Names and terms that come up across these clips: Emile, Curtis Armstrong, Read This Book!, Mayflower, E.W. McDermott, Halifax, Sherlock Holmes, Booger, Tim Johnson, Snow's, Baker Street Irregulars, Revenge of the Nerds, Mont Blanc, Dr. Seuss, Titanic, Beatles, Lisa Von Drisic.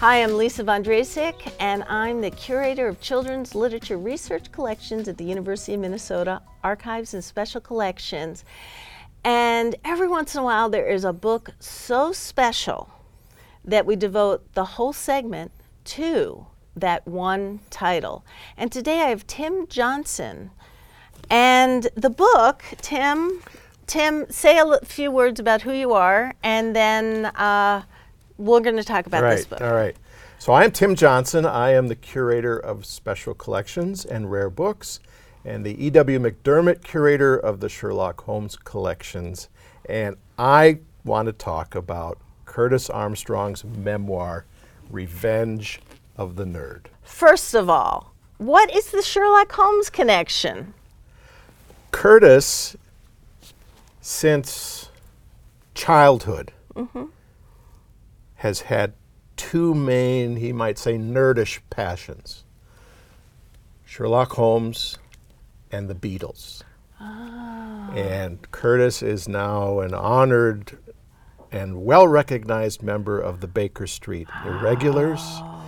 Hi, I'm Lisa Von Drisic, and I'm the Curator of Children's Literature Research Collections at the University of Minnesota Archives and Special Collections. And every once in a while there is a book so special that we devote the whole segment to that one title. And today I have Tim Johnson. And the book, Tim, say a few words about who you are, and then we're going to talk about this book. All right. So I'm Tim Johnson. I am the Curator of Special Collections and Rare Books, and the E.W. McDermott Curator of the Sherlock Holmes Collections. And I want to talk about Curtis Armstrong's memoir, Revenge of the Nerds. First of all, what is the Sherlock Holmes connection? Curtis, since childhood, has had two main, he might say, nerdish passions. Sherlock Holmes and the Beatles. Oh. And Curtis is now an honored and well-recognized member of the Baker Street Irregulars. Oh.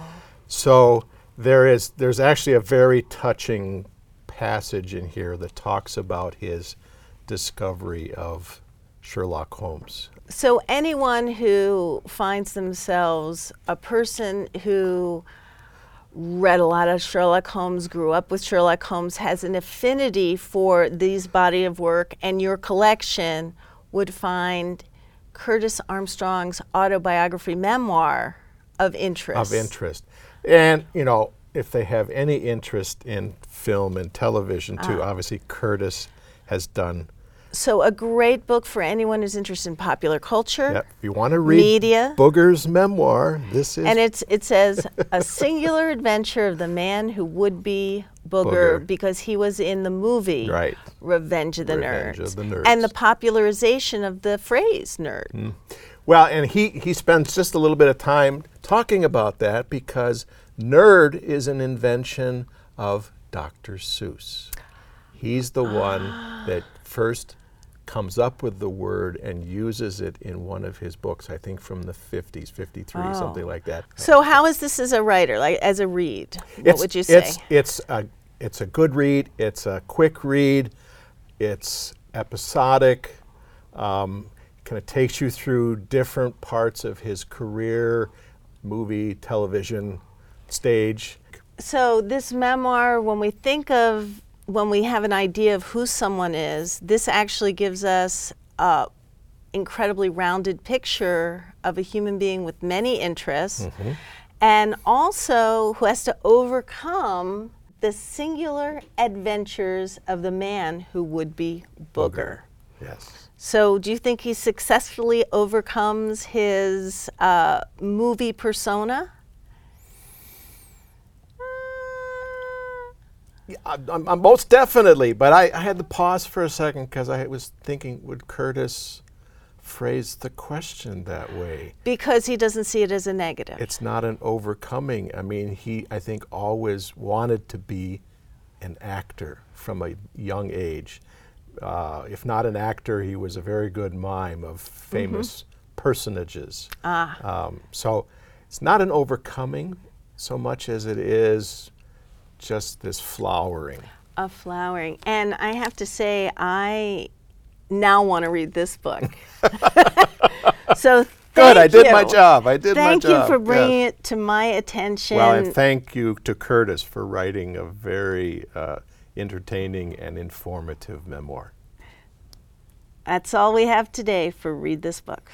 So there's actually a very touching passage in here that talks about his discovery of Sherlock Holmes. So anyone who finds themselves a person who read a lot of Sherlock Holmes, grew up with Sherlock Holmes, has an affinity for these body of work and your collection, would find Curtis Armstrong's autobiography memoir of interest. Of interest. And, you know, if they have any interest in film and television too, obviously Curtis has done. So a great book for anyone who's interested in popular culture. Yep. If you want to read media. Booger's memoir, this is. And it says, a singular adventure of the man who would be Booger, because he was in the movie Revenge of the Nerds. And the popularization of the phrase nerd. Mm. Well, and he spends just a little bit of time talking about that, because nerd is an invention of Dr. Seuss. He's the one that first comes up with the word and uses it in one of his books, I think from the 50s, 53, something like that. So how is this as a writer, like as a read? What would you say? It's a good read, it's a quick read, it's episodic, kind of takes you through different parts of his career, movie, television, stage. So this memoir, when we have an idea of who someone is, this actually gives us an incredibly rounded picture of a human being with many interests, and also who has to overcome the singular adventures of the man who would be Booger. Yes. So do you think he successfully overcomes his movie persona? I'm most definitely, but I had to pause for a second because I was thinking, would Curtis phrase the question that way? Because he doesn't see it as a negative. It's not an overcoming. I mean, he, I think, always wanted to be an actor from a young age. If not an actor, he was a very good mime of famous personages. So it's not an overcoming so much as it is just this flowering. A flowering. And I have to say, I now want to read this book. So good, I did my job. Thank you for bringing it to my attention. Well, and thank you to Curtis for writing a very entertaining and informative memoir. That's all we have today for Read This Book.